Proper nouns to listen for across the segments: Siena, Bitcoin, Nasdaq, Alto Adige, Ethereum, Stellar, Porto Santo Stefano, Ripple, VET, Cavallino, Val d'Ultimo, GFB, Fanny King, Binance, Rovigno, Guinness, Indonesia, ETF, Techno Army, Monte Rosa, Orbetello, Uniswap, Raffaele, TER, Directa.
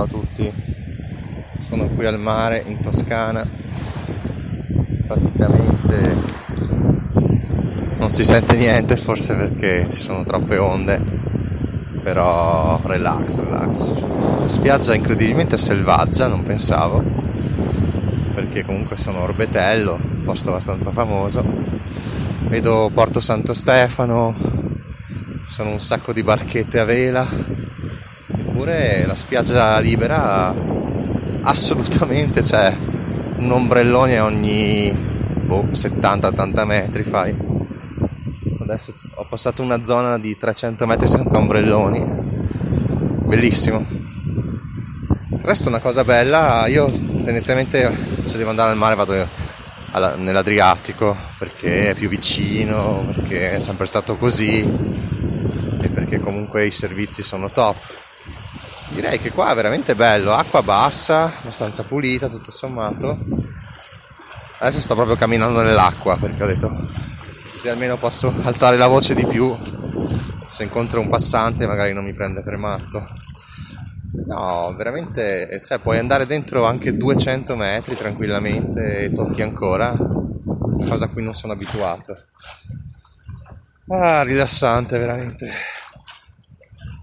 ciao a tutti, sono qui al mare in Toscana, praticamente non si sente niente, forse perché ci sono troppe onde, però relax. Spiaggia incredibilmente selvaggia, non pensavo, perché comunque sono a Orbetello, un posto abbastanza famoso. Vedo Porto Santo Stefano, sono un sacco di barchette a vela. Eppure la spiaggia libera assolutamente, c'è un ombrellone ogni 70-80 metri fai. Adesso ho passato una zona di 300 metri senza ombrelloni, bellissimo. Il resto è una cosa bella. Io tendenzialmente, se devo andare al mare, vado nell'Adriatico perché è più vicino, perché è sempre stato così e perché comunque i servizi sono top. Direi che qua è veramente bello, acqua bassa, abbastanza pulita tutto sommato. Adesso sto proprio camminando nell'acqua perché ho detto se almeno posso alzare la voce di più, se incontro un passante magari non mi prende per matto. No, veramente, cioè puoi andare dentro anche 200 metri tranquillamente e tocchi ancora, cosa a cui non sono abituato. Ah, rilassante veramente.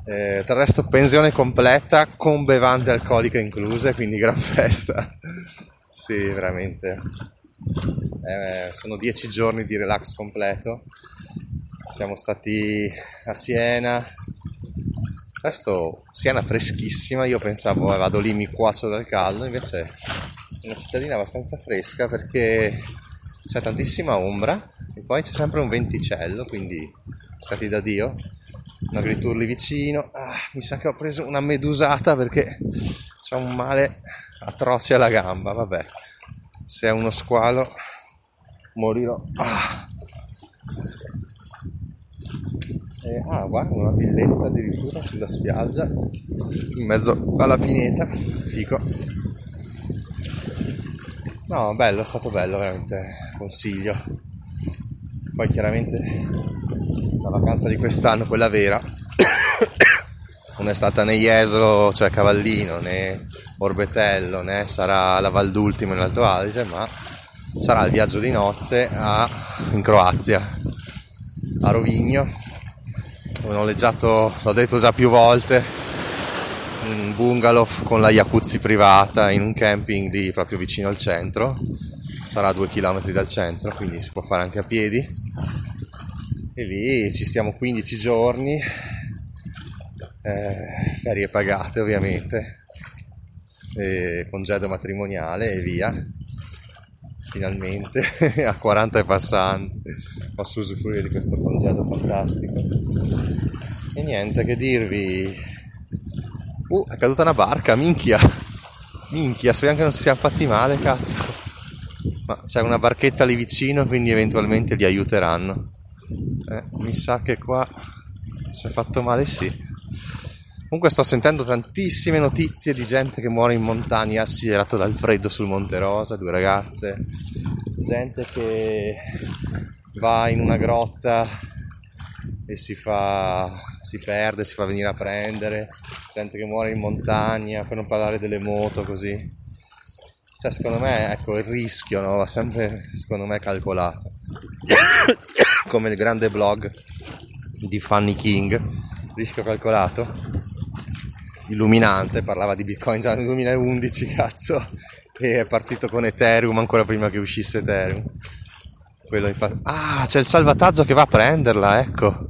Tra il resto pensione completa con bevande alcoliche incluse, quindi gran festa. Sì, veramente, sono 10 giorni di relax completo. Siamo stati a Siena, il resto Siena freschissima. Io pensavo vado lì mi cuocio dal caldo, invece è una cittadina abbastanza fresca perché c'è tantissima ombra e poi c'è sempre un venticello, quindi stati da Dio. Un agriturli vicino, mi sa che ho preso una medusata perché c'è un male atroce alla gamba, vabbè, se è uno squalo morirò. Guarda, una villetta addirittura sulla spiaggia in mezzo alla pineta, fico. No, bello, è stato bello veramente, consiglio. Poi chiaramente la vacanza di quest'anno, quella vera, non è stata né Jesolo, cioè Cavallino, né Orbetello, né sarà la Val d'Ultimo in Alto Adige, ma sarà il viaggio di nozze in Croazia, a Rovigno. Ho noleggiato, l'ho detto già più volte, un bungalow con la jacuzzi privata in un camping lì proprio vicino al centro, sarà 2 chilometri dal centro, quindi si può fare anche a piedi. E lì ci stiamo 15 giorni, ferie pagate ovviamente, congedo matrimoniale e via. Finalmente a 40 e passando posso usufruire di questo congedo fantastico. E niente, che dirvi, è caduta una barca, minchia, spero che non si siano fatti male, cazzo. Ma c'è una barchetta lì vicino, quindi eventualmente li aiuteranno. Mi sa che qua si è fatto male, sì. Comunque sto sentendo tantissime notizie di gente che muore in montagna assiderato dal freddo sul Monte Rosa, 2 ragazze, gente che va in una grotta e si perde, si fa venire a prendere, gente che muore in montagna, per non parlare delle moto così. Cioè secondo me, ecco, il rischio, no, va sempre secondo me calcolato. Come il grande blog di Fanny King, rischio calcolato, illuminante, parlava di Bitcoin già nel 2011, cazzo, e è partito con Ethereum ancora prima che uscisse Ethereum. Quello infatti... c'è il salvataggio che va a prenderla, ecco,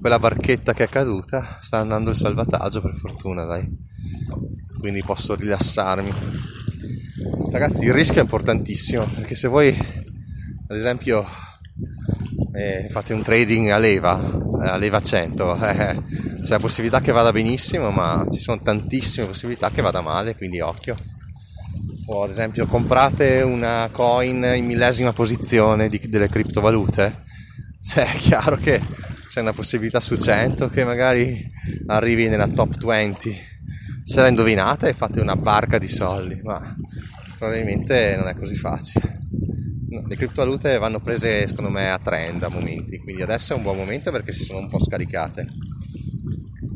quella barchetta che è caduta, sta andando il salvataggio per fortuna, dai, quindi posso rilassarmi. Ragazzi, il rischio è importantissimo, perché se voi, ad esempio, fate un trading a leva 100, c'è la possibilità che vada benissimo, ma ci sono tantissime possibilità che vada male, quindi occhio. O ad esempio comprate una coin in 1000ª posizione delle criptovalute, cioè è chiaro che c'è una possibilità su 100 che magari arrivi nella top 20. Se la indovinate e fate una barca di soldi, ma probabilmente non è così facile. No, le criptovalute vanno prese secondo me a trend a momenti, quindi adesso è un buon momento perché si sono un po' scaricate,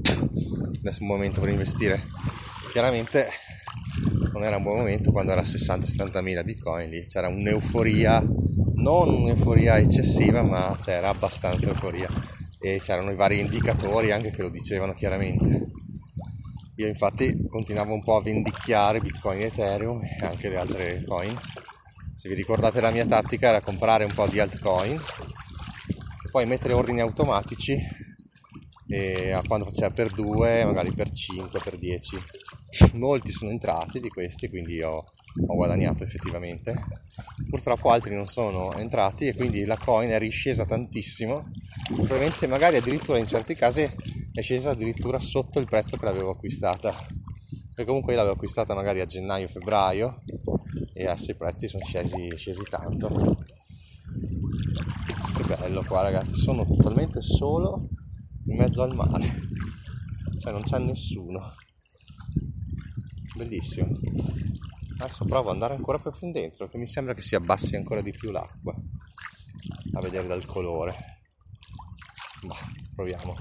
adesso è un buon momento per investire. chiaramente non era un buon momento quando era 60-70 mila bitcoin lì, c'era un'euforia, non un'euforia eccessiva, ma c'era abbastanza euforia e c'erano i vari indicatori anche che lo dicevano chiaramente. Io infatti continuavo un po' a vendicchiare Bitcoin, Ethereum e anche le altre coin. Se vi ricordate la mia tattica era comprare un po' di altcoin e poi mettere ordini automatici e quando faceva per 2, magari per 5, per 10. Molti sono entrati di questi, quindi ho guadagnato effettivamente. Purtroppo altri non sono entrati e quindi la coin è riscesa tantissimo, probabilmente magari addirittura in certi casi è scesa addirittura sotto il prezzo che l'avevo acquistata, perché comunque io l'avevo acquistata magari a gennaio, febbraio e adesso i prezzi sono scesi tanto. Che bello qua ragazzi, sono totalmente solo in mezzo al mare, cioè non c'è nessuno, bellissimo. Adesso provo ad andare ancora più in dentro, che mi sembra che si abbassi ancora di più l'acqua, a vedere dal colore. Bah, proviamo.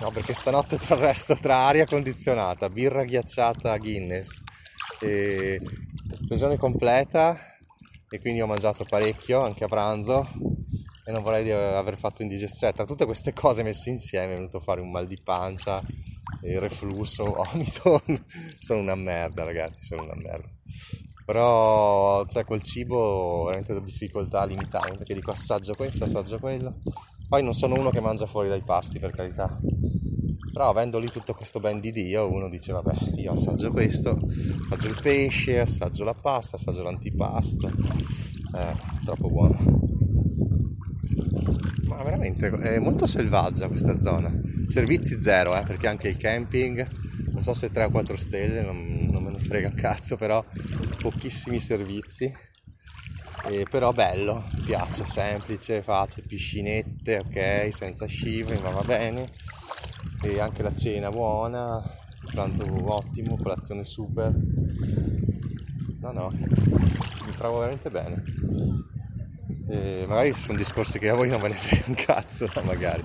No, perché stanotte tra il resto, tra aria condizionata, birra ghiacciata Guinness e esplosione completa, e quindi ho mangiato parecchio anche a pranzo e non vorrei di aver fatto indigestione. Tra tutte queste cose messe insieme è venuto a fare un mal di pancia, il reflusso, vomito. Sono una merda ragazzi, sono una merda. Però cioè col cibo veramente ho difficoltà limitante, perché dico assaggio questo, assaggio quello. Poi non sono uno che mangia fuori dai pasti, per carità, però avendo lì tutto questo ben di Dio, uno dice vabbè, io assaggio questo, assaggio il pesce, assaggio la pasta, assaggio l'antipasto, troppo buono. Ma veramente è molto selvaggia questa zona, servizi zero, perché anche il camping, non so se 3 o 4 stelle, non me ne frega un cazzo, però pochissimi servizi. Però bello, mi piace, semplice, facile, piscinette, ok, senza scivoli, ma va bene. E anche la cena buona, pranzo ottimo, colazione super. No, mi trovo veramente bene. E magari sono discorsi che a voi non ve ne frega un cazzo, magari.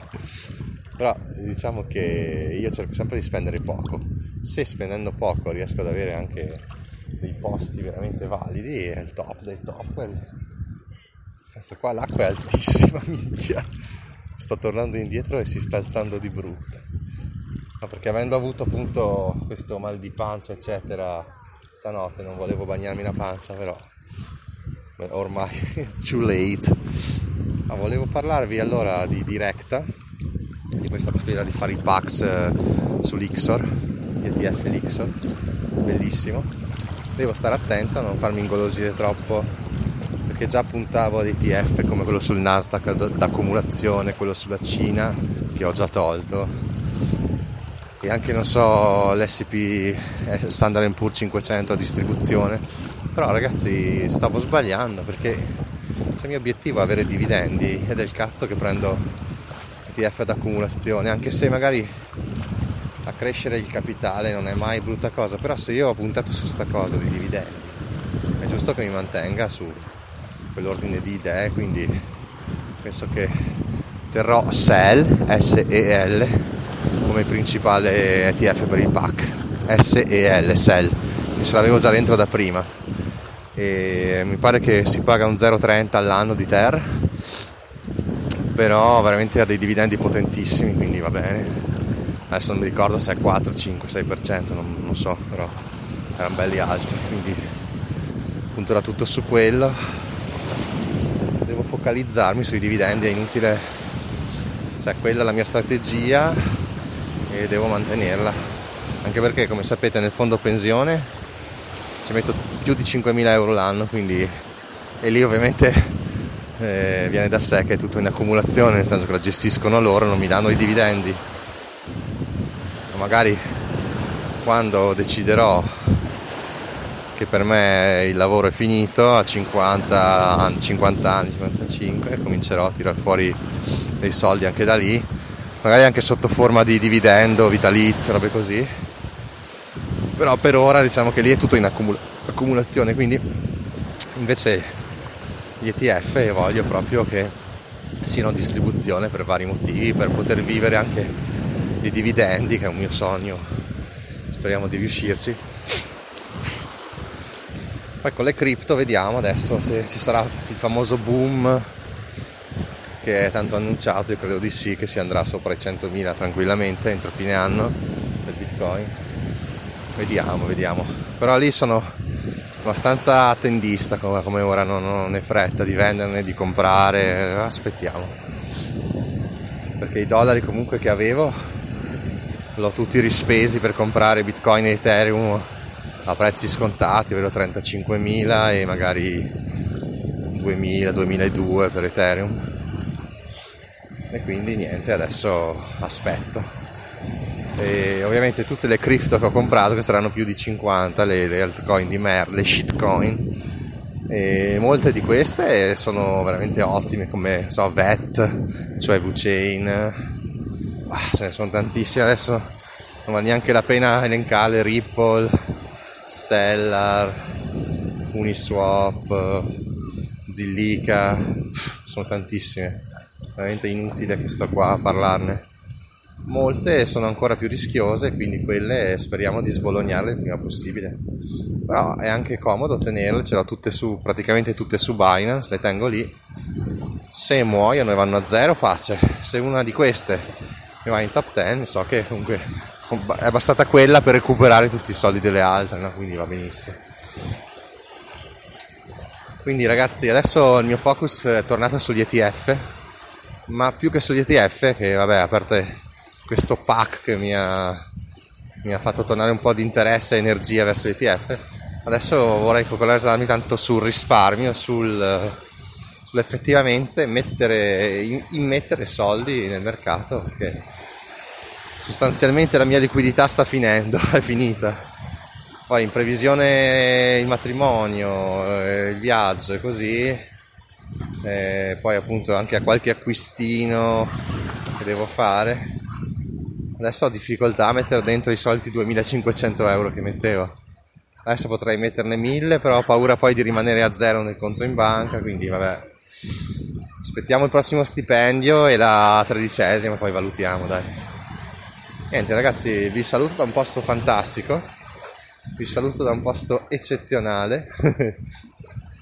Però diciamo che io cerco sempre di spendere poco. Se spendendo poco riesco ad avere anche dei posti veramente validi, è il top dei top quelli. Adesso qua l'acqua è altissima, minchia, sto tornando indietro e si sta alzando di brutto, ma perché avendo avuto appunto questo mal di pancia eccetera stanotte non volevo bagnarmi la pancia, però ormai too late. Ma volevo parlarvi allora di Directa, di questa possibilità di fare i PACs sull'Ixor, ETF l'Ixor, bellissimo. Devo stare attento a non farmi ingolosire troppo, perché già puntavo ad ETF come quello sul Nasdaq d'accumulazione, quello sulla Cina che ho già tolto, e anche non so l'SP Standard & Poor's 500 a distribuzione. Però ragazzi, stavo sbagliando, perché se il mio obiettivo è avere dividendi è del cazzo che prendo ETF d'accumulazione, anche se magari a crescere il capitale non è mai brutta cosa, però se io ho puntato su sta cosa di dividendi è giusto che mi mantenga su quell'ordine di idee. Quindi penso che terrò SEL, SEL come principale ETF per il PAC, SEL, che ce l'avevo già dentro da prima e mi pare che si paga un 0,30 all'anno di TER, però veramente ha dei dividendi potentissimi, quindi va bene. Adesso non mi ricordo se è 4, 5, 6%, non so, però erano belli alti, quindi punterò tutto su quello. Devo focalizzarmi sui dividendi, è inutile, cioè quella è la mia strategia e devo mantenerla, anche perché come sapete nel fondo pensione ci metto più di 5.000 euro l'anno, quindi e lì ovviamente viene da sé che è tutto in accumulazione, nel senso che la gestiscono loro, non mi danno i dividendi. Magari quando deciderò che per me il lavoro è finito, a 50 anni, 55, comincerò a tirar fuori dei soldi anche da lì, magari anche sotto forma di dividendo, vitalizio, robe così. Però per ora diciamo che lì è tutto in accumulazione, quindi invece gli ETF voglio proprio che siano distribuzione per vari motivi, per poter vivere anche di dividendi, che è un mio sogno speriamo di riuscirci. Poi con le cripto vediamo adesso se ci sarà il famoso boom che è tanto annunciato. Io credo di sì, che si andrà sopra i 100.000 tranquillamente entro fine anno del Bitcoin. Vediamo, però lì sono abbastanza attendista come ora, non è fretta di venderne, di comprare, aspettiamo, perché i dollari comunque che avevo l'ho tutti rispesi per comprare Bitcoin e Ethereum a prezzi scontati, ovvero 35.000 e magari 2.000-2.200 per Ethereum, e quindi niente, adesso aspetto. E ovviamente tutte le cripto che ho comprato, che saranno più di 50, le altcoin di merda, le shitcoin, e molte di queste sono veramente ottime, come VET, cioè V-chain, ce ne sono tantissime, adesso non vale neanche la pena elencare: Ripple, Stellar, Uniswap, Zillica, sono tantissime, veramente inutile che sto qua a parlarne. Molte sono ancora più rischiose, quindi quelle speriamo di sbolognarle il prima possibile, però è anche comodo tenerle, ce l'ho praticamente tutte su Binance, le tengo lì, se muoiono e vanno a zero pace, se una di queste mi va in top 10 so che comunque è bastata quella per recuperare tutti i soldi delle altre, no? Quindi va benissimo. Quindi ragazzi, adesso il mio focus è tornato sugli ETF, ma più che sugli ETF, che vabbè, a parte questo PAC che mi ha fatto tornare un po' di interesse e energia verso l'ETF, adesso vorrei focalizzarmi tanto sul risparmio, sull'effettivamente immettere soldi nel mercato, perché sostanzialmente la mia liquidità sta finendo, è finita. Poi in previsione il matrimonio, il viaggio e così, e poi appunto anche a qualche acquistino che devo fare. Adesso ho difficoltà a mettere dentro i soliti 2.500 euro che mettevo, adesso potrei metterne 1.000, però ho paura poi di rimanere a zero nel conto in banca, quindi vabbè, aspettiamo il prossimo stipendio e la 13ª, poi valutiamo, dai. Niente ragazzi, vi saluto da un posto fantastico, vi saluto da un posto eccezionale.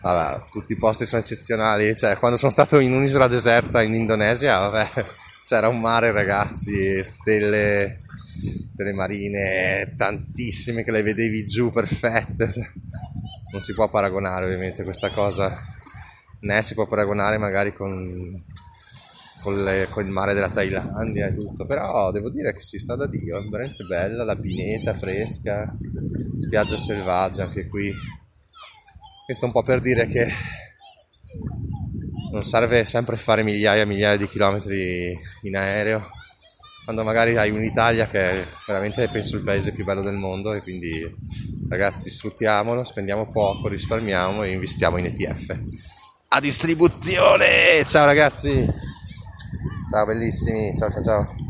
Vabbè, tutti i posti sono eccezionali, cioè quando sono stato in un'isola deserta in Indonesia, vabbè, c'era un mare ragazzi, stelle marine tantissime che le vedevi giù perfette, non si può paragonare ovviamente questa cosa, né si può paragonare magari con il mare della Tailandia e tutto, però devo dire che si sta da Dio, è veramente bella, la pineta fresca, spiaggia selvaggia anche qui, questo un po' per dire che non serve sempre fare migliaia e migliaia di chilometri in aereo, quando magari hai un'Italia che è veramente, penso, il paese più bello del mondo, e quindi ragazzi sfruttiamolo, spendiamo poco, risparmiamo e investiamo in ETF. A distribuzione! Ciao ragazzi! Ciao bellissimi, ciao ciao ciao!